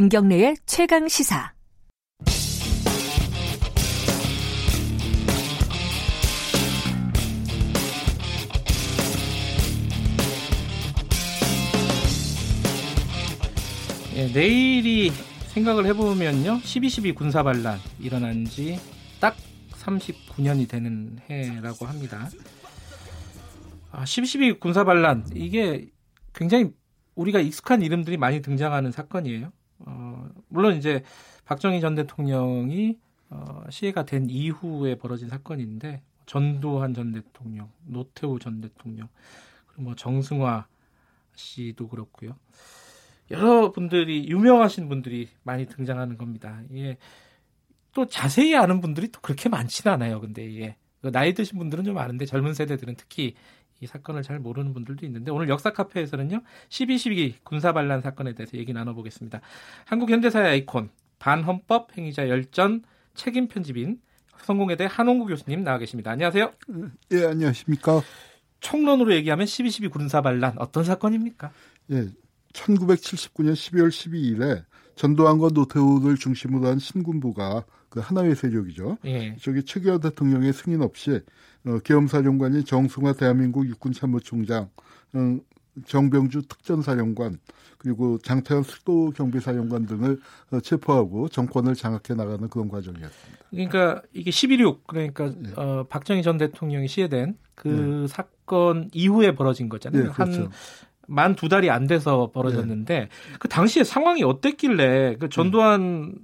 김경래의 최강시사. 네, 내일이 생각을 해보면요, 12.12 군사반란 일어난 지 딱 39년이 되는 해라고 합니다. 12.12 군사반란, 이게 굉장히 우리가 익숙한 이름들이 많이 등장하는 사건이에요. 물론 이제 박정희 전 대통령이 시해가 된 이후에 벌어진 사건인데, 전두환 전 대통령, 노태우 전 대통령, 그리고 뭐 정승화 씨도 그렇고요. 여러 분들이, 유명하신 분들이 많이 등장하는 겁니다. 예. 또 자세히 아는 분들이 또 그렇게 많지는 않아요. 근데 예. 나이 드신 분들은 좀 아는데, 젊은 세대들은 특히 이 사건을 잘 모르는 분들도 있는데, 오늘 역사 카페에서는요, 12.12 군사반란 사건에 대해서 얘기 나눠보겠습니다. 한국 현대사의 아이콘, 반헌법 행위자 열전 책임 편집인 성공회대 한홍구 교수님 나와 계십니다. 안녕하세요. 예, 안녕하십니까. 총론으로 얘기하면 12.12 군사반란 어떤 사건입니까? 예. 1979년 12월 12일에 전두환과 노태우를 중심으로 한 신군부가, 그 하나의 세력이죠. 예. 저기 최규하 대통령의 승인 없이 계엄사령관이 정승화 대한민국 육군참모총장, 정병주 특전사령관, 그리고 장태완 수도경비사령관 등을 체포하고 정권을 장악해 나가는 그런 과정이었습니다. 그러니까 이게 12.6, 그러니까 예. 박정희 전 대통령이 시해된 그 예. 사건 이후에 벌어진 거잖아요. 예, 그렇죠. 만 두 달이 안 돼서 벌어졌는데 네. 그 당시에 상황이 어땠길래, 그 전두환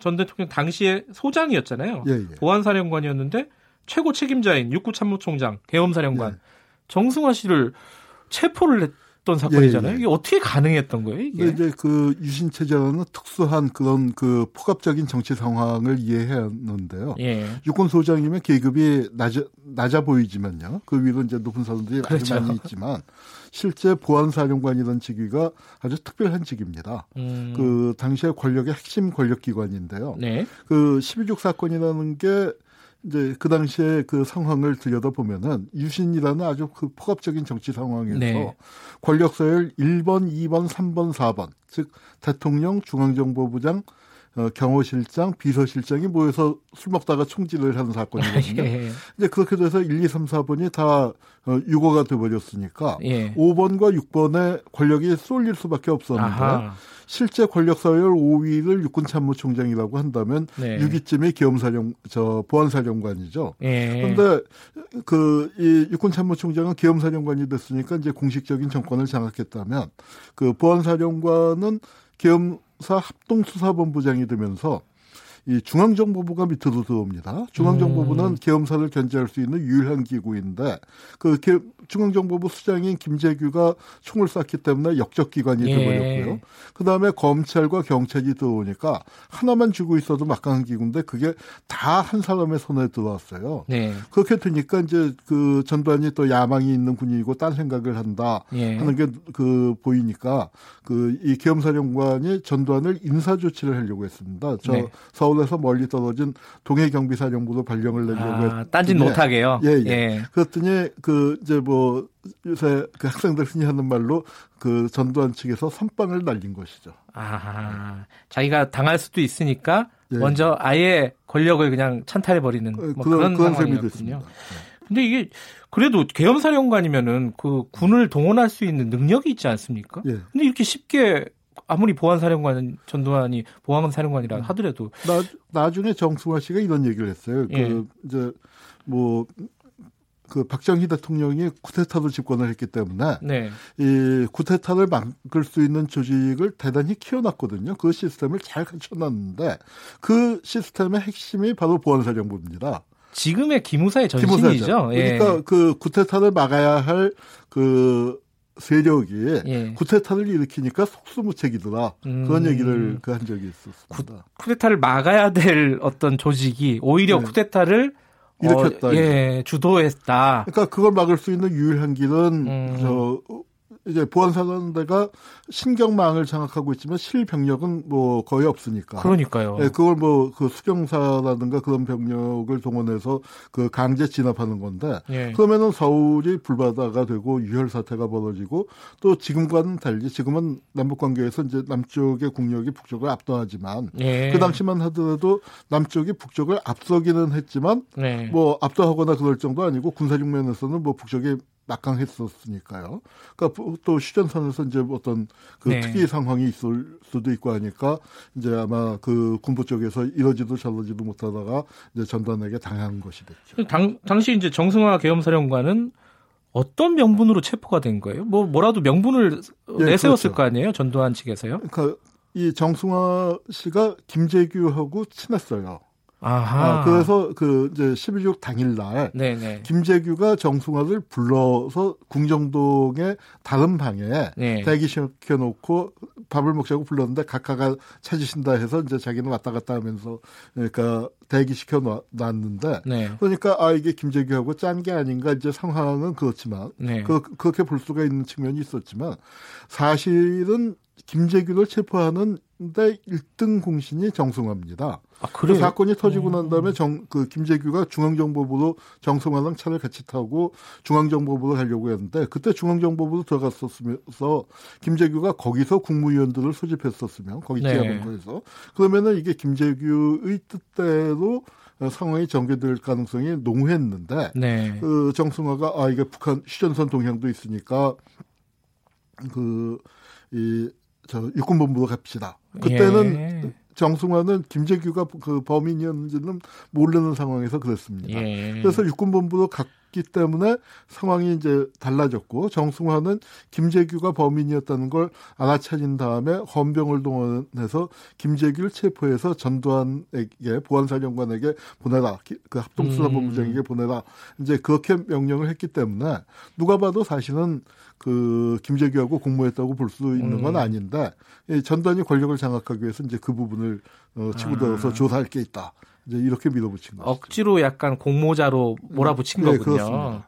전 대통령 당시에 소장이었잖아요. 예, 예. 보안사령관이었는데 최고 책임자인 육구참모총장, 계엄사령관 예. 정승화 씨를 체포를 했던 사건이잖아요. 예, 예. 이게 어떻게 가능했던 거예요? 이게? 이제 그 유신체제라는 특수한 그런 그 폭압적인 정치 상황을 이해했는데요. 예. 육군소장님의 계급이 낮아 보이지만요. 그 위로 이제 높은 사람들이 그렇죠. 아주 많이 있지만. 실제 보안사령관이던 직위가 아주 특별한 직위입니다. 그 당시의 권력의 핵심 권력기관인데요. 네. 그 12.6 사건이라는 게 이제 그 당시의 그 상황을 들여다보면은 유신이라는 아주 그 폭압적인 정치 상황에서 네. 권력서열 1번, 2번, 3번, 4번, 즉 대통령, 중앙정보부장, 경호실장, 비서실장이 모여서 술 먹다가 총질을 하는 사건이거든요. 예. 근데 그렇게 돼서 1, 2, 3, 4번이 다 유고가 돼버렸으니까 예. 5번과 6번의 권력이 쏠릴 수밖에 없었는데 아하. 실제 권력서열 5위를 육군참모총장이라고 한다면 네. 6위쯤이 보안사령관이죠. 그런데 예. 그 이 육군참모총장은 계엄사령관이 됐으니까 이제 공식적인 정권을 장악했다면, 그 보안사령관은 계엄사 합동수사본부장이 되면서 이 중앙정보부가 밑으로 들어옵니다. 중앙정보부는 계엄사를 견제할 수 있는 유일한 기구인데, 그 중앙정보부 수장인 김재규가 총을 쐈기 때문에 역적기관이 예. 되어버렸고요. 그다음에 검찰과 경찰이 들어오니까 하나만 쥐고 있어도 막강한 기구인데 그게 다 한 사람의 손에 들어왔어요. 네. 그렇게 되니까 이제 그 전두환이 또 야망이 있는 군인이고 딴 생각을 한다 예. 하는 게 그 보이니까, 그 이 계엄사령관이 전두환을 인사조치를 하려고 했습니다. 네. 서울에서 멀리 떨어진 동해경비사령부로 발령을 내려고 했. 딴짓 못하게요. 예, 예. 예. 그랬더니 그 이제 뭐 요새 그 학생들 흔히 하는 말로 그 전두환 측에서 선빵을 날린 것이죠. 아, 자기가 당할 수도 있으니까 예. 먼저 아예 권력을 그냥 찬탈해 버리는 뭐 그런 상황이었군요. 근데 이게 그래도 계엄사령관이면은 그 군을 동원할 수 있는 능력이 있지 않습니까? 예. 근데 이렇게 쉽게, 아무리 보안사령관, 전두환이 보안사령관이라 하더라도. 나중에 정승화 씨가 이런 얘기를 했어요. 예. 그, 이제, 뭐, 그 박정희 대통령이 쿠데타로 집권을 했기 때문에 네. 이 쿠데타를 막을 수 있는 조직을 대단히 키워놨거든요. 그 시스템을 잘 갖춰놨는데, 그 시스템의 핵심이 바로 보안사령부입니다. 지금의 기무사의 전신이죠. 예. 그러니까 그 쿠데타를 막아야 할 그 세력이 예. 쿠데타를 일으키니까 속수무책이더라. 그런 얘기를 그 한 적이 있었습니다. 쿠데타를 막아야 될 어떤 조직이 오히려 예. 쿠데타를 일으켰다. 예, 주도했다. 그러니까 그걸 막을 수 있는 유일한 길은 이제 보안사령대가 신경망을 장악하고 있지만 실병력은 뭐 거의 없으니까. 그러니까요. 예, 그걸 뭐 그 수병사라든가 그런 병력을 동원해서 그 강제 진압하는 건데. 예. 그러면은 서울이 불바다가 되고 유혈 사태가 벌어지고 또 지금과는 달리 지금은 남북 관계에서 이제 남쪽의 국력이 북쪽을 압도하지만 예. 그 당시만 하더라도 남쪽이 북쪽을 앞서기는 했지만 네. 뭐 압도하거나 그럴 정도 아니고 군사적 면에서는 뭐 북쪽이 막강했었으니까요. 그러니까 또 휴전선에서 이제 어떤 그 네. 특이 상황이 있을 수도 있고 하니까 이제 아마 그 군부 쪽에서 이러지도 저러지도 못하다가 이제 전두환에게 당한 것이 됐죠. 당시 이제 정승화 계엄사령관은 어떤 명분으로 체포가 된 거예요? 뭐라도 명분을 예, 내세웠을 그렇죠. 거 아니에요? 전두환 측에서요? 그러니까 이 정승화 씨가 김재규하고 친했어요. 아하. 그래서 그 이제 11.6 당일날 네네. 김재규가 정승화를 불러서 궁정동의 다른 방에 네. 대기시켜놓고 밥을 먹자고 불렀는데 각하가 찾으신다 해서 이제 자기는 왔다 갔다 하면서 그러니까 대기시켜놨는데 네. 그러니까 아 이게 김재규하고 짠 게 아닌가 이제 상황은 그렇지만 네. 그렇게 볼 수가 있는 측면이 있었지만 사실은 김재규를 체포하는 데 1등 공신이 정승화입니다. 아, 그 사건이 터지고 난 다음에 그 김재규가 중앙정보부로 정승화랑 차를 같이 타고 중앙정보부로 가려고 했는데 그때 중앙정보부로 들어갔었으면서 김재규가 거기서 국무위원들을 소집했었으면 거기 제안한 거에서 그러면은 이게 김재규의 뜻대로 상황이 전개될 가능성이 농후했는데 네. 그 정승화가 아 이게 북한 휴전선 동향도 있으니까 육군본부로 갑시다. 그때는 예. 정승화는 김재규가 그 범인이었는지는 모르는 상황에서 그랬습니다. 예. 그래서 육군본부로 갔기 때문에 상황이 이제 달라졌고 정승화는 김재규가 범인이었다는 걸 알아차린 다음에 헌병을 동원해서 김재규를 체포해서 전두환에게 보안사령관에게 보내라. 그 합동수사본부장에게 보내라. 이제 그렇게 명령을 했기 때문에 누가 봐도 사실은 그 김재규하고 공모했다고 볼 수 있는 건 아닌데 전두환이 권력을 장악하기 위해서 이제 그 부분을 치고들어서 조사할 게 있다. 이제 이렇게 밀어붙인 거죠. 억지로 약간 공모자로 몰아붙인 거군요. 그렇습니다.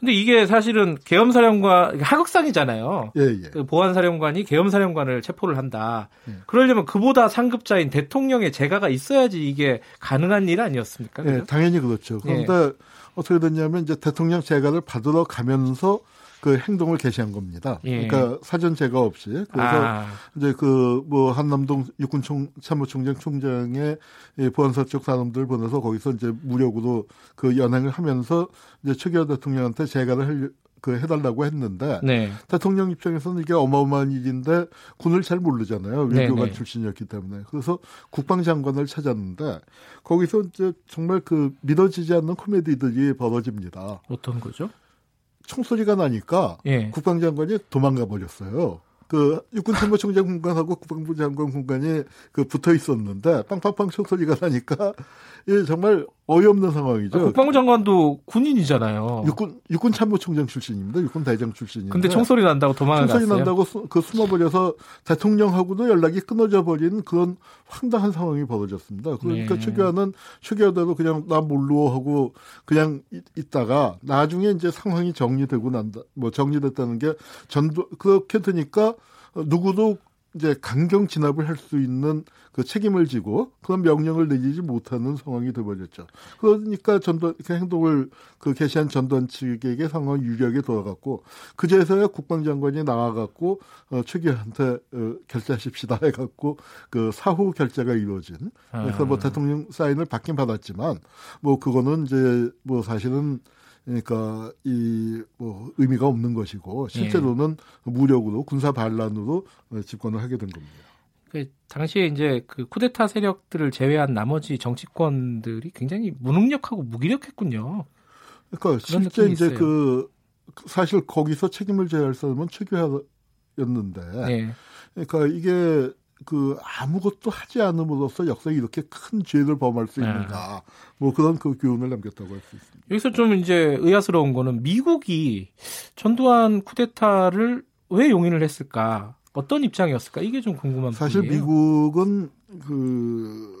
근데 이게 사실은 계엄사령관 하극상이잖아요. 예. 그 보안사령관이 계엄사령관을 체포를 한다. 예. 그러려면 그보다 상급자인 대통령의 재가가 있어야지 이게 가능한 일 아니었습니까? 예, 당연히 그렇죠. 그런데 예. 어떻게 됐냐면 이제 대통령 재가를 받으러 가면서 그 행동을 개시한 겁니다. 예. 그러니까 사전 제가 없이 그래서 이제 그 뭐 한남동 육군 참모총장 총장의 보안사 쪽 사람들 보내서 거기서 이제 무력으로 그 연행을 하면서 이제 최규하 대통령한테 제가를 해달라고 했는데 네. 대통령 입장에서는 이게 어마어마한 일인데 군을 잘 모르잖아요. 외교관 출신이었기 때문에. 그래서 국방장관을 찾았는데 거기서 이제 정말 그 믿어지지 않는 코미디들이 벌어집니다. 어떤 거죠? 총소리가 나니까 예. 국방장관이 도망가 버렸어요. 그 육군 참모총장 공간하고 국방부 장관 공간이 그 붙어 있었는데 빵빵빵 총소리가 나니까 예, 정말 어이없는 상황이죠. 국방부 장관도 군인이잖아요. 육군 참모총장 출신입니다. 육군 대장 출신인데. 근데 총소리 난다고 도망을 갔어요. 총소리 난다고 그 숨어버려서 대통령하고도 연락이 끊어져 버린 그런 황당한 상황이 벌어졌습니다. 그러니까 최규하는 최규하대로 그냥 나 몰로 하고 그냥 있다가 나중에 이제 상황이 정리되고 난다. 뭐 정리됐다는 게 그렇게 되니까 누구도 이제 강경 진압을 할 수 있는 그 책임을 지고 그런 명령을 내리지 못하는 상황이 되어버렸죠. 그러니까 그 행동을 그 개시한 전두환 측에게 상황 유리하게 돌아갔고 그제서야 국방장관이 나와갖고 최규하한테 결제하십시다 해갖고 그 사후 결제가 이루어진. 그래서 뭐 대통령 사인을 받긴 받았지만 뭐 그거는 이제 뭐 사실은. 그러니까 이뭐 의미가 없는 것이고 실제로는 무력으로 군사 반란으로 집권을 하게 된 겁니다. 그 당시에 이제 그 쿠데타 세력들을 제외한 나머지 정치권들이 굉장히 무능력하고 무기력했군요. 그러니까 실제 이제 있어요. 그 사실 거기서 책임을 져야 할 사람은 최규하였는데, 네. 그러니까 이게. 그 아무것도 하지 않음으로써 역사에 이렇게 큰 죄를 범할 수 있는가, 뭐 그런 그 교훈을 남겼다고 할 수 있습니다. 여기서 좀 이제 의아스러운 거는 미국이 전두환 쿠데타를 왜 용인을 했을까, 어떤 입장이었을까 이게 좀 궁금한 부분이에요. 사실 미국은 그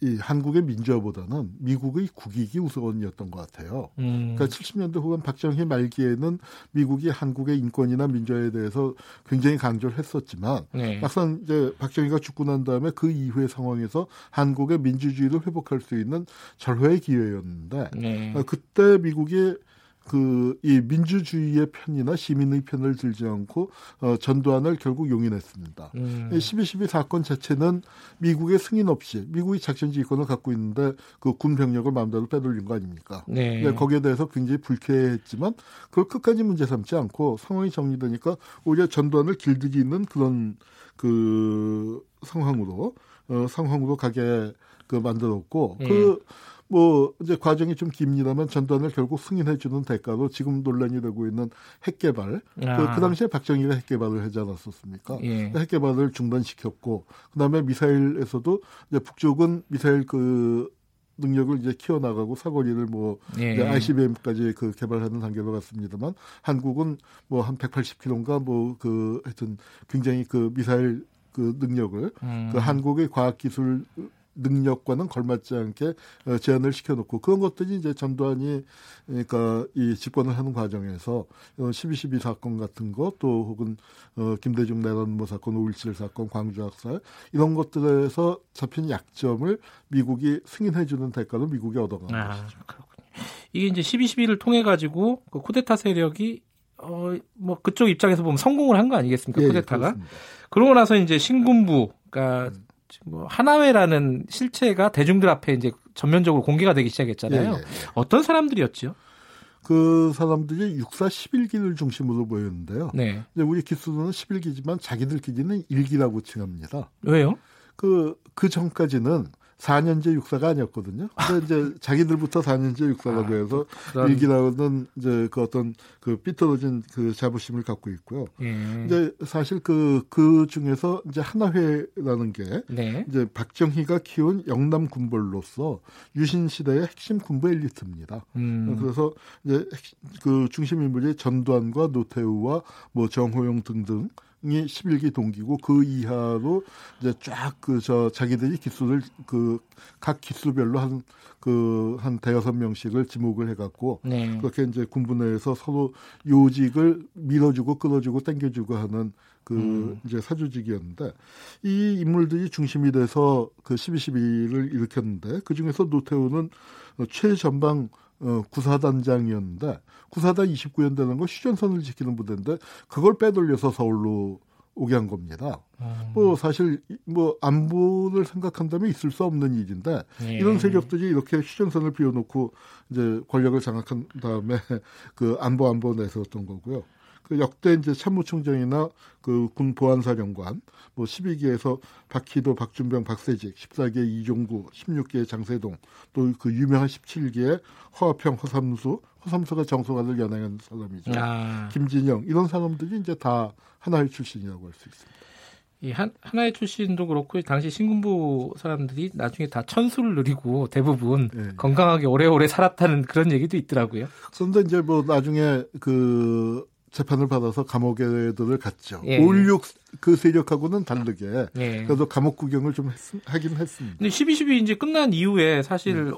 이 한국의 민주화보다는 미국의 국익이 우선이었던 것 같아요. 그러니까 70년대 후반 박정희 말기에는 미국이 한국의 인권이나 민주화에 대해서 굉장히 강조를 했었지만 네. 막상 이제 박정희가 죽고 난 다음에 그 이후의 상황에서 한국의 민주주의를 회복할 수 있는 절호의 기회였는데 네. 그때 미국이 이 민주주의의 편이나 시민의 편을 들지 않고 전두환을 결국 용인했습니다. 12.12 사건 자체는 미국의 승인 없이 미국이 작전지휘권을 갖고 있는데 그 군 병력을 마음대로 빼돌린 거 아닙니까? 네. 거기에 대해서 굉장히 불쾌했지만 그걸 끝까지 문제 삼지 않고 상황이 정리되니까 오히려 전두환을 길들이는 그런 그 상황으로 가게 만들었고 뭐 이제 과정이 좀 깁니다만 전두환을 결국 승인해주는 대가로 지금 논란이 되고 있는 핵개발 그 당시에 박정희가 핵개발을 하지 않았었습니까? 예. 핵개발을 중단시켰고 그다음에 미사일에서도 이제 북쪽은 미사일 그 능력을 이제 키워나가고 사거리를 뭐 예. ICBM까지 그 개발하는 단계로 갔습니다만 한국은 뭐 한 180km인가 뭐 그 하여튼 굉장히 그 미사일 그 능력을 그 한국의 과학기술 능력과는 걸맞지 않게 제한을 시켜놓고 그런 것들이 이제 전두환이 그러니까 이 집권을 하는 과정에서 12.12 사건 같은 거 또 혹은 김대중 내란음모 사건, 5.17 사건, 광주 학살 이런 것들에서 잡힌 약점을 미국이 승인해주는 대가로 미국이 얻어가는 것이죠. 그렇군요. 이게 이제 12.12를 통해 가지고 그 쿠데타 세력이 뭐 그쪽 입장에서 보면 성공을 한 거 아니겠습니까? 예, 쿠데타가 그렇습니다. 그러고 나서 이제 신군부 그러니까 뭐 하나회라는 실체가 대중들 앞에 이제 전면적으로 공개가 되기 시작했잖아요. 예, 예. 어떤 사람들이었죠? 그 사람들이 육사 11기를 중심으로 보였는데요. 네. 우리 기수는 11기지만 자기들끼리는 1기라고 칭합니다. 왜요? 그 전까지는 4년제 육사가 아니었거든요. 근데 이제 자기들부터 4년제 육사가 되어서 일기라는 이제 그 어떤 그 삐뚤어진 그 자부심을 갖고 있고요. 이제 사실 그 중에서 이제 하나회라는 게 네. 이제 박정희가 키운 영남 군벌로서 유신 시대의 핵심 군부 엘리트입니다. 그래서 이제 그 중심 인물이 전두환과 노태우와 뭐 정호용 등등. 이 11기 동기고 그 이하로 이제 쫙 자기들이 기수를 각 기수별로 한 대여섯 명씩을 지목을 해갖고 네. 그렇게 이제 군부 내에서 서로 요직을 밀어주고 끌어주고 당겨주고 하는 이제 사조직이었는데 이 인물들이 중심이 돼서 그 12.12를 일으켰는데 그 중에서 노태우는 최전방 구사단장이었는데 구사단 29년 되는 거 휴전선을 지키는 부대인데 그걸 빼돌려서 서울로 오게 한 겁니다. 뭐 사실 뭐 안보를 생각한다면 있을 수 없는 일인데 이런 세력들이 이렇게 휴전선을 비워놓고 이제 권력을 장악한 다음에 그 안보 내세웠던 거고요. 그 역대 이제 참모총장이나 그 군 보안사령관 뭐 12기에서 박희도, 박준병, 박세직, 14기에 이종구, 16기에 장세동 또 그 유명한 17기에 허화평, 허삼수가 정소관을 연행한 사람이죠. 김진영 이런 사람들이 이제 다 하나의 출신이라고 할 수 있습니다. 이 하나의 출신도 그렇고 당시 신군부 사람들이 나중에 다 천수를 누리고 대부분 네. 건강하게 오래오래 살았다는 그런 얘기도 있더라고요. 그런데 이제 뭐 나중에 재판을 받아서 감옥에들을 갔죠. 5.16 그 세력하고는 다르게. 예. 그래서 감옥 구경을 좀 하긴 했습니다. 근데 12.12 이제 끝난 이후에 사실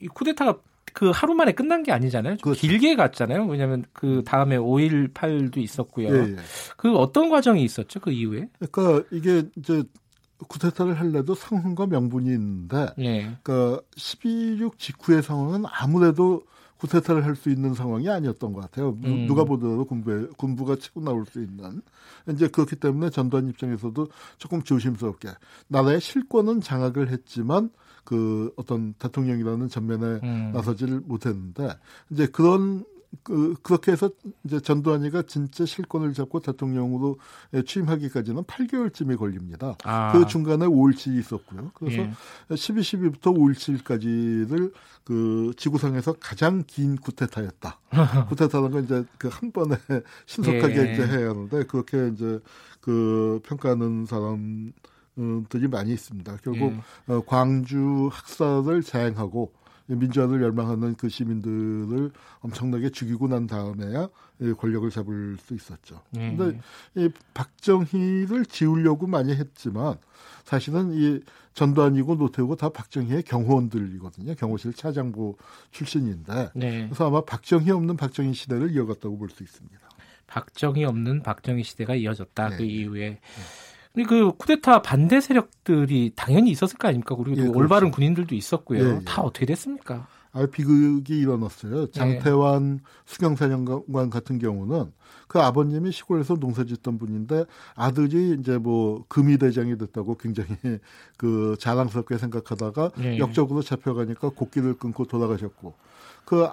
이 쿠데타가 그 하루 만에 끝난 게 아니잖아요. 좀 그렇죠. 길게 갔잖아요. 왜냐하면 그 다음에 5.18도 있었고요. 예. 그 어떤 과정이 있었죠? 그 이후에? 그러니까 이게 이제 쿠데타를 하려도 상황과 명분이 있는데, 예. 그러니까 12.6 직후의 상황은 아무래도 쿠데타를 할 수 있는 상황이 아니었던 것 같아요. 누가 보더라도 군부가 치고 나올 수 있는. 이제 그렇기 때문에 전두환 입장에서도 조금 조심스럽게 나라의 실권은 장악을 했지만 그 어떤 대통령이라는 전면에 나서지를 못했는데 이제 그런 그렇게 해서 이제 전두환이가 진짜 실권을 잡고 대통령으로 취임하기까지는 8개월쯤이 걸립니다. 그 중간에 5.17이 있었고요. 그래서 예. 12.12부터 5.17까지를 그 지구상에서 가장 긴 쿠데타였다. 쿠데타라는 건 이제 그 한 번에 신속하게 예. 이제 해야 하는데 그렇게 이제 그 평가하는 사람들이 많이 있습니다. 결국 광주 학살을 자행하고 민주화를 열망하는 그 시민들을 엄청나게 죽이고 난 다음에야 권력을 잡을 수 있었죠. 그런데 이 박정희를 지우려고 많이 했지만 사실은 이 전두환이고 노태우고 다 박정희의 경호원들이거든요. 경호실 차장부 출신인데 네. 그래서 아마 박정희 없는 박정희 시대를 이어갔다고 볼 수 있습니다. 박정희 없는 박정희 시대가 이어졌다. 네. 그 이후에. 그 쿠데타 반대 세력들이 당연히 있었을 거 아닙니까? 그리고 예, 올바른 그렇죠. 군인들도 있었고요. 예, 예. 다 어떻게 됐습니까? 아, 비극이 일어났어요. 장태완 예. 수경사령관 같은 경우는 그 아버님이 시골에서 농사짓던 분인데 아들이 이제 뭐 금의대장이 됐다고 굉장히 그 자랑스럽게 생각하다가 예. 역적으로 잡혀가니까 곡기를 끊고 돌아가셨고 그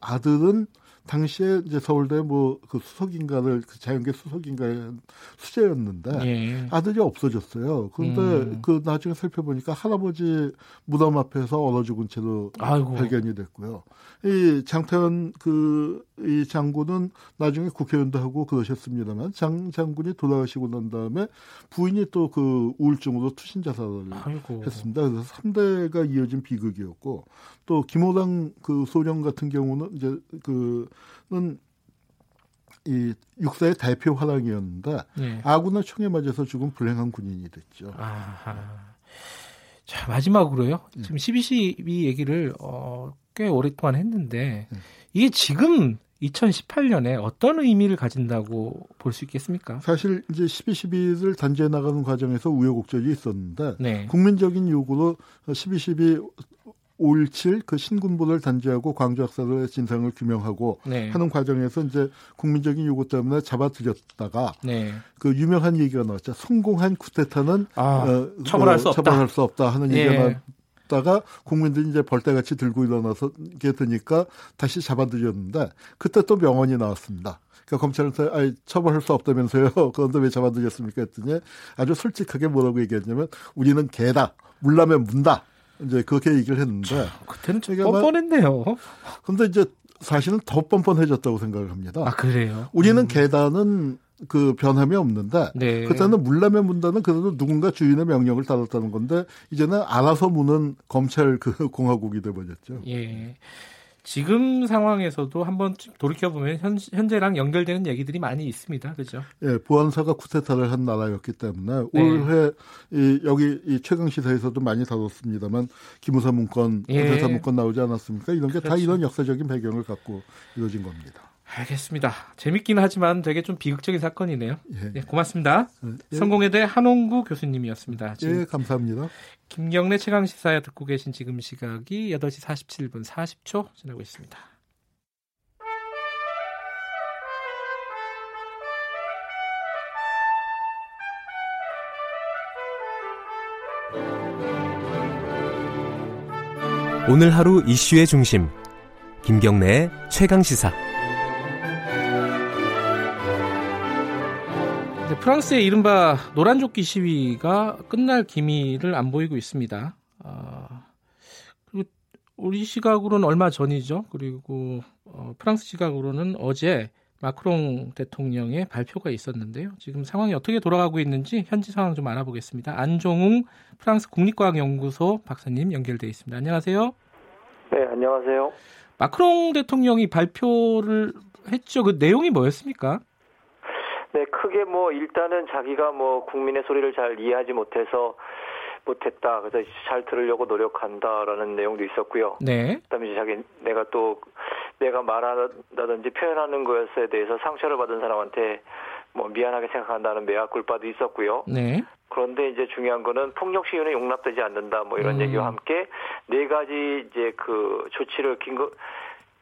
아들은 당시에 이제 서울대 뭐 그 수석인가를 그 자연계 수석인가의 수재였는데 예. 아들이 없어졌어요. 그런데 그 나중에 살펴보니까 할아버지 무덤 앞에서 얼어 죽은 채로 아이고. 발견이 됐고요. 이 장태완 그 이 장군은 나중에 국회의원도 하고 그러셨습니다만 장군이 돌아가시고 난 다음에 부인이 또 그 우울증으로 투신 자살을 아이고. 했습니다. 그래서 3대가 이어진 비극이었고 또 김호당 그 소령 같은 경우는 이제 그는 이 육사의 대표 화랑이었는데 네. 아군의 총에 맞아서 죽은 불행한 군인이 됐죠. 아하. 자 마지막으로요. 네. 지금 12.12 얘기를 꽤 오랫동안 했는데 네. 이게 지금 2018년에 어떤 의미를 가진다고 볼 수 있겠습니까? 사실 이제 12.12를 단죄해 나가는 과정에서 우여곡절이 있었는데 네. 국민적인 요구로 12.12 5.17 그 신군부를 단죄하고 광주 학살의 진상을 규명하고 네. 하는 과정에서 이제 국민적인 요구 때문에 잡아들였다가 네. 그 유명한 얘기가 나왔죠. 성공한 쿠데타는 처벌할 수 없다 하는 얘기가 네. 나왔다가 국민들이 이제 벌떼같이 들고 일어나서게 되니까 다시 잡아들였는데 그때 또 명언이 나왔습니다. 그러니까 검찰한테 처벌할 수 없다면서요. 그런데 왜 잡아들였습니까? 했더니 아주 솔직하게 뭐라고 얘기했냐면 우리는 개다. 물라면 문다. 이제 그렇게 얘기를 했는데 참, 그때는 좀 뻔뻔했네요. 그런데 이제 사실은 더 뻔뻔해졌다고 생각을 합니다. 아 그래요? 우리는 계단은 그 변함이 없는데 네. 그때는 물라면 문다는 그래도 누군가 주인의 명령을 따랐다는 건데 이제는 알아서 무는 검찰 그 공화국이 돼버렸죠. 예. 지금 상황에서도 한번 돌이켜보면 현재랑 연결되는 얘기들이 많이 있습니다. 그렇죠? 예, 보안사가 쿠데타를 한 나라였기 때문에 네. 올해 여기 최강시사에서도 많이 다뤘습니다만 기무사 문건, 쿠데타 예. 문건 나오지 않았습니까? 이런 게 다 이런 역사적인 배경을 갖고 이루어진 겁니다. 알겠습니다. 재밌긴 하지만 되게 좀 비극적인 사건이네요. 예. 네, 고맙습니다. 예. 성공회대 한홍구 교수님이었습니다. 예, 감사합니다. 김경래 최강시사에 듣고 계신 지금 시각이 8시 47분 40초 지나고 있습니다. 오늘 하루 이슈의 중심 김경래의 최강시사. 프랑스의 이른바 노란조끼 시위가 끝날 기미를 안 보이고 있습니다. 그리고 우리 시각으로는 얼마 전이죠. 그리고 프랑스 시각으로는 어제 마크롱 대통령의 발표가 있었는데요. 지금 상황이 어떻게 돌아가고 있는지 현지 상황 좀 알아보겠습니다. 안종웅 프랑스 국립과학연구소 박사님 연결되어 있습니다. 안녕하세요. 네, 안녕하세요. 마크롱 대통령이 발표를 했죠. 그 내용이 뭐였습니까? 네, 크게 일단은 자기가 국민의 소리를 잘 이해하지 못했다. 그래서 잘 들으려고 노력한다라는 내용도 있었고요. 네. 그다음에 이제 내가 말한다든지 표현하는 것에 대해서 상처를 받은 사람한테 미안하게 생각한다는 매화꿀바도 있었고요. 네. 그런데 이제 중요한 거는 폭력 시위는 용납되지 않는다. 이런 얘기와 함께 네 가지 이제 그 조치를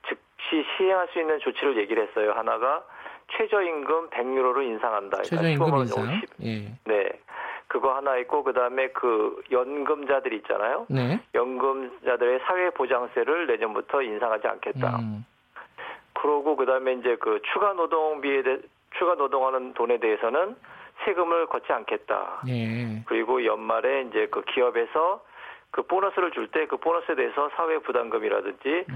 즉시 시행할 수 있는 조치를 얘기를 했어요. 하나가 최저임금 100유로로 인상한다. 그러니까 최저임금 인상. 예. 네, 그거 하나 있고 그다음에 그 연금자들 있잖아요. 네. 연금자들의 사회보장세를 내년부터 인상하지 않겠다. 그러고 그다음에 이제 그 추가 노동하는 돈에 대해서는 세금을 걷지 않겠다. 예. 그리고 연말에 이제 그 기업에서 그 보너스를 줄 때 그 보너스에 대해서 사회 부담금이라든지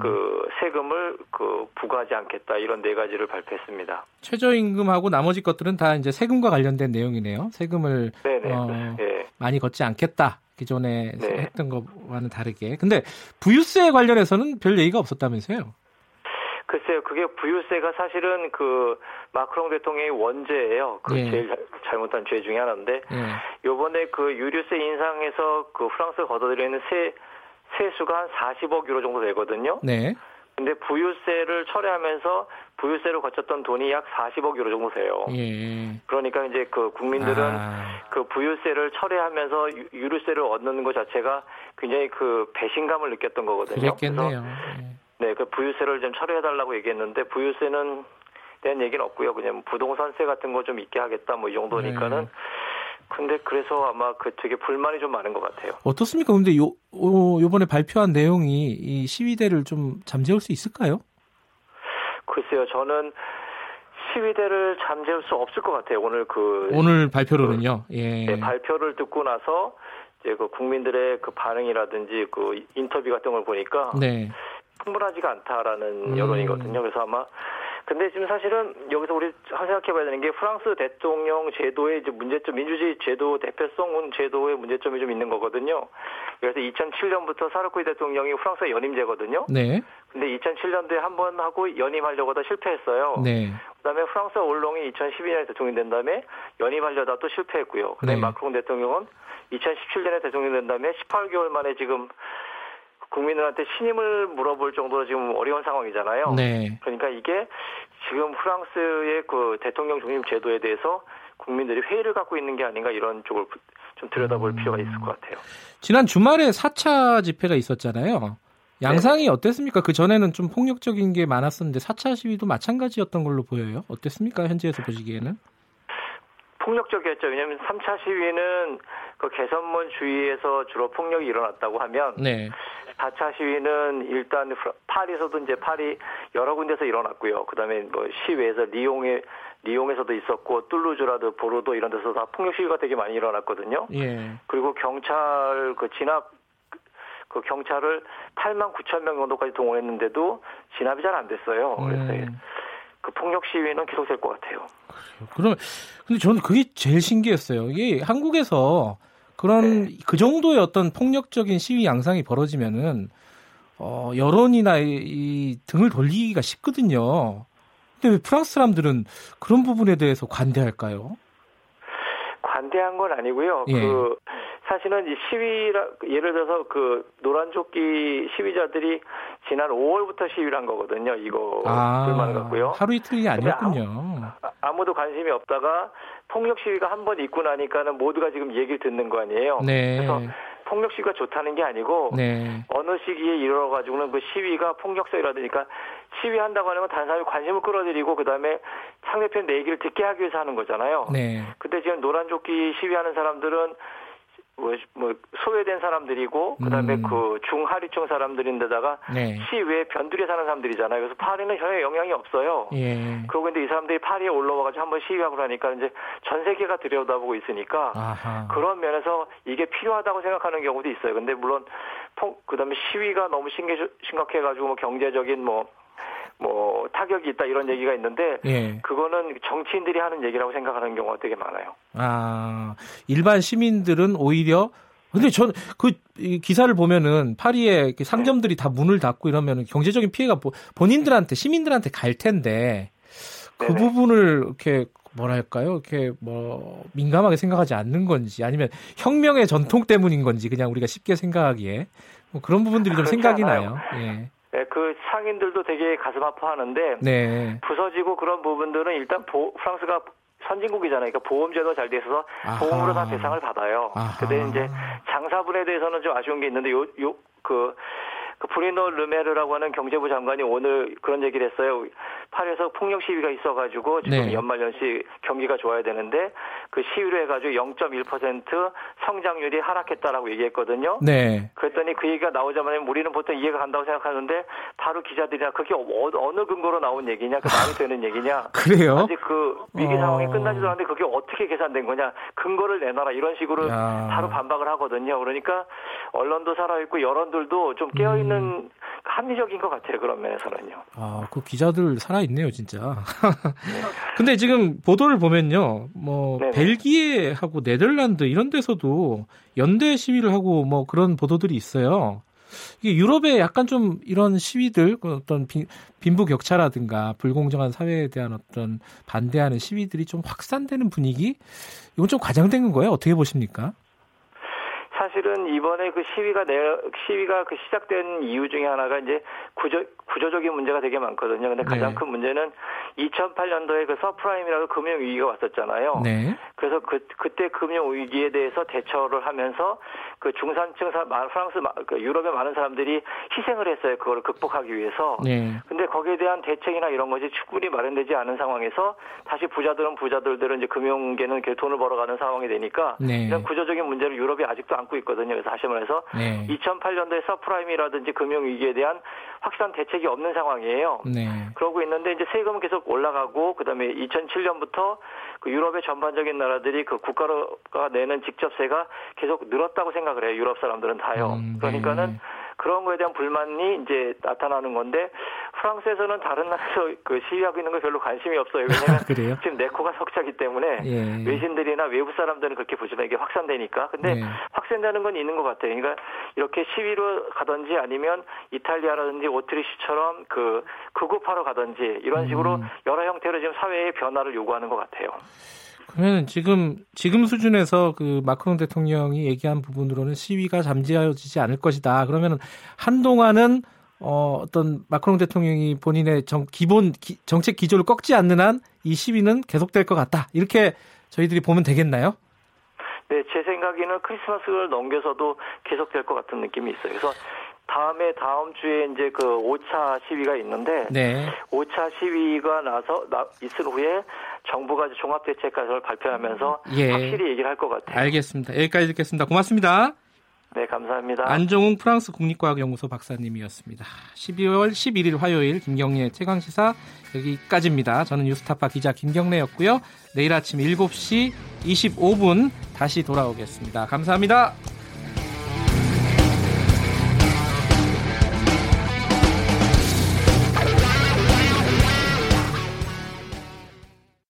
그 세금을 그 부과하지 않겠다 이런 네 가지를 발표했습니다. 최저임금하고 나머지 것들은 다 이제 세금과 관련된 내용이네요. 세금을 많이 걷지 않겠다. 기존에 네. 했던 것과는 다르게. 근데 부유세 관련해서는 별 얘기가 없었다면서요? 글쎄요, 그게 부유세가 사실은 그 마크롱 대통령의 원죄예요. 그 네. 제일 잘못한 죄 중에 하나인데 네. 이번에 그 유류세 인상에서 그 프랑스가 걷어들이는 세수가 한 40억 유로 정도 되거든요. 네. 근데 부유세를 철회하면서 부유세로 거쳤던 돈이 약 40억 유로 정도 돼요. 예. 그러니까 이제 그 국민들은 그 부유세를 철회하면서 유류세를 얻는 것 자체가 굉장히 그 배신감을 느꼈던 거거든요. 그랬겠네요. 네, 그 부유세를 좀 철회해달라고 얘기했는데 부유세는 대한 얘기는 없고요. 그냥 부동산세 같은 거 좀 있게 하겠다 뭐 이 정도니까는. 네. 근데 그래서 아마 그 되게 불만이 좀 많은 것 같아요. 어떻습니까? 근데 요번에 발표한 내용이 이 시위대를 좀 잠재울 수 있을까요? 글쎄요, 저는 시위대를 잠재울 수 없을 것 같아요. 오늘 발표로는요. 예. 네, 발표를 듣고 나서 이제 그 국민들의 그 반응이라든지 그 인터뷰 같은 걸 보니까 네. 충분하지가 않다라는 여론이거든요. 그래서 아마 근데 지금 사실은 여기서 우리 생각해봐야 되는 게 프랑스 대통령 제도의 이제 문제점, 민주주의 제도, 대표성 제도의 문제점이 좀 있는 거거든요. 그래서 2007년부터 사르코지 대통령이 프랑스의 연임제거든요. 네. 근데 2007년도에 한 번 하고 연임하려고 다 실패했어요. 네. 그다음에 프랑스 올롱이 2012년에 대통령이 된 다음에 연임하려다 또 실패했고요. 그다음에 네. 마크롱 대통령은 2017년에 대통령이 된 다음에 18개월 만에 지금 국민들한테 신임을 물어볼 정도로 지금 어려운 상황이잖아요. 네. 그러니까 이게 지금 프랑스의 그 대통령 중심 제도에 대해서 국민들이 회의를 갖고 있는 게 아닌가 이런 쪽을 좀 들여다볼 필요가 있을 것 같아요. 지난 주말에 4차 집회가 있었잖아요. 양상이 네. 어땠습니까? 그전에는 좀 폭력적인 게 많았었는데 4차 시위도 마찬가지였던 걸로 보여요. 어땠습니까? 현지에서 보시기에는? 폭력적이었죠. 왜냐하면 3차 시위는 그 개선문 주위에서 주로 폭력이 일어났다고 하면 네. 4차 시위는 일단 파리에서도 이제 파리 여러 군데서 일어났고요. 그다음에 뭐 시외에서 리옹에서도 있었고 툴루즈라도 보르도 이런 데서 다 폭력 시위가 되게 많이 일어났거든요. 예. 그리고 경찰 그 진압 그 경찰을 8만 9천 명 정도까지 동원했는데도 진압이 잘 안 됐어요. 그래서 그 폭력 시위는 계속될 것 같아요. 그럼 근데 저는 그게 제일 신기했어요. 이게 한국에서 그런 네. 그 정도의 어떤 폭력적인 시위 양상이 벌어지면은 여론이나 이 등을 돌리기가 쉽거든요. 근데 왜 프랑스 사람들은 그런 부분에 대해서 관대할까요? 관대한 건 아니고요. 예. 그 사실은 이 시위라 예를 들어서 그 노란조끼 시위자들이 지난 5월부터 시위를 한 거거든요. 이거 불만 같고요. 하루 이틀이 아니었군요. 아무도 관심이 없다가 폭력 시위가 한 번 있고 나니까는 모두가 지금 얘기를 듣는 거 아니에요. 네. 그래서 폭력 시위가 좋다는 게 아니고 네. 어느 시기에 이르러 가지고는 그 시위가 폭력성이라든지 그러니까 시위한다고 하는 건 다른 사람이 관심을 끌어들이고 그다음에 상대편 내 얘기를 듣게 하기 위해서 하는 거잖아요. 네. 근데 지금 노란조끼 시위하는 사람들은 뭐 소외된 사람들이고 그다음에 그 중하류층 사람들인데다가 네. 시외 변두리에 사는 사람들이잖아요. 그래서 파리는 전혀 영향이 없어요. 예. 그러고 근데 이 사람들이 파리에 올라와가지고 한번 시위하고 하니까 이제 전 세계가 들여다보고 있으니까 아하. 그런 면에서 이게 필요하다고 생각하는 경우도 있어요. 근데 물론 그다음에 시위가 너무 심각해가지고 뭐 경제적인 뭐 타격이 있다 이런 얘기가 있는데 예. 그거는 정치인들이 하는 얘기라고 생각하는 경우가 되게 많아요. 일반 시민들은 오히려 근데 전 그 기사를 보면은 파리의 상점들이 네. 다 문을 닫고 이러면은 경제적인 피해가 본인들한테 시민들한테 갈 텐데 그 네네. 부분을 이렇게 뭐랄까요? 이렇게 뭐 민감하게 생각하지 않는 건지 아니면 혁명의 전통 때문인 건지 그냥 우리가 쉽게 생각하기에 뭐 그런 부분들이 좀 생각이 않아요. 나요. 예. 네, 그 상인들도 되게 가슴 아파하는데 네. 부서지고 그런 부분들은 일단 프랑스가 선진국이잖아요. 그러니까 보험제도가 잘 돼 있어서 보험으로 다 배상을 받아요. 근데 이제 장사분에 대해서는 좀 아쉬운 게 있는데 그 브리노 르메르라고 하는 경제부 장관이 오늘 그런 얘기를 했어요. 파리에서 폭력 시위가 있어가지고 지금 네. 연말연시 경기가 좋아야 되는데 그 시위로 해가지고 0.1% 성장률이 하락했다라고 얘기했거든요. 네. 그랬더니 그 얘기가 나오자마자 우리는 보통 이해가 간다고 생각하는데 바로 기자들이나 그게 어느 근거로 나온 얘기냐, 그 말이 되는 얘기냐. 그래요? 아직 그 위기 상황이 끝나지도 않는데 그게 어떻게 계산된 거냐, 근거를 내놔라 이런 식으로 바로 반박을 하거든요. 그러니까 언론도 살아있고 여론들도 좀 깨어있는 합리적인 것 같아요. 그런 면에서는요. 아, 그 기자들 살아있네요, 진짜. 근데 지금 보도를 보면요, 뭐 네네. 벨기에하고 네덜란드 이런 데서도 연대 시위를 하고 뭐 그런 보도들이 있어요. 이게 유럽의 약간 좀 이런 시위들, 어떤 빈부격차라든가 불공정한 사회에 대한 어떤 반대하는 시위들이 좀 확산되는 분위기, 이건 좀 과장된 거예요. 어떻게 보십니까? 사실은 이번에 그 시위가 그 시작된 이유 중에 하나가 이제 구조적인 문제가 되게 많거든요. 근데 가장 네. 큰 문제는 2008년도에 그 서프라임이라고 금융 위기가 왔었잖아요. 네. 그래서 그때 금융 위기에 대해서 대처를 하면서 그 중산층 그 유럽의 많은 사람들이 희생을 했어요. 그걸 극복하기 위해서. 네. 근데 거기에 대한 대책이나 이런 것이 충분히 마련되지 않은 상황에서 다시 부자들은 이제 금융계는 돈을 벌어가는 상황이 되니까 네. 이런 구조적인 문제를 유럽이 아직도 안고 있거든요. 그래서 다시 말해서 네. 2008년도에 서프라임이라든지 금융 위기에 대한 확실한 대책이 없는 상황이에요. 네. 그러고 있는데 이제 세금은 계속 올라가고 그다음에 2007년부터 그 유럽의 전반적인 나라들이 그 국가가 내는 직접세가 계속 늘었다고 생각을 해요. 유럽 사람들은 다요. 네. 그러니까는 그런 거에 대한 불만이 이제 나타나는 건데 프랑스에서는 다른 나라에서 그 시위하고 있는 거 별로 관심이 없어요. 왜냐하면 지금 내 코가 석자기 때문에 예. 외신들이나 외부 사람들은 그렇게 보지만 이게 확산되니까. 근데 네. 확산되는 건 있는 것 같아요. 그러니까 이렇게 시위로 가든지 아니면 이탈리아라든지 오트리시처럼 그 극우파로 가든지 이런 식으로 여러 형태로 지금 사회의 변화를 요구하는 것 같아요. 그러면 지금 수준에서 그 마크롱 대통령이 얘기한 부분으로는 시위가 잠재워지지 않을 것이다. 그러면 한동안은 어떤 마크롱 대통령이 본인의 정책 기조를 꺾지 않는 한 이 시위는 계속될 것 같다. 이렇게 저희들이 보면 되겠나요? 네, 제 생각에는 크리스마스를 넘겨서도 계속될 것 같은 느낌이 있어요. 그래서 다음 주에 이제 그 5차 시위가 있는데 네. 5차 시위가 있을 후에 정부가 종합대책과정을 발표하면서 예. 확실히 얘기를 할 것 같아요. 알겠습니다. 여기까지 듣겠습니다. 고맙습니다. 네, 감사합니다. 안종웅 프랑스 국립과학연구소 박사님이었습니다. 12월 11일 화요일 김경래 최강시사 여기까지입니다. 저는 뉴스타파 기자 김경래였고요. 내일 아침 7시 25분 다시 돌아오겠습니다. 감사합니다.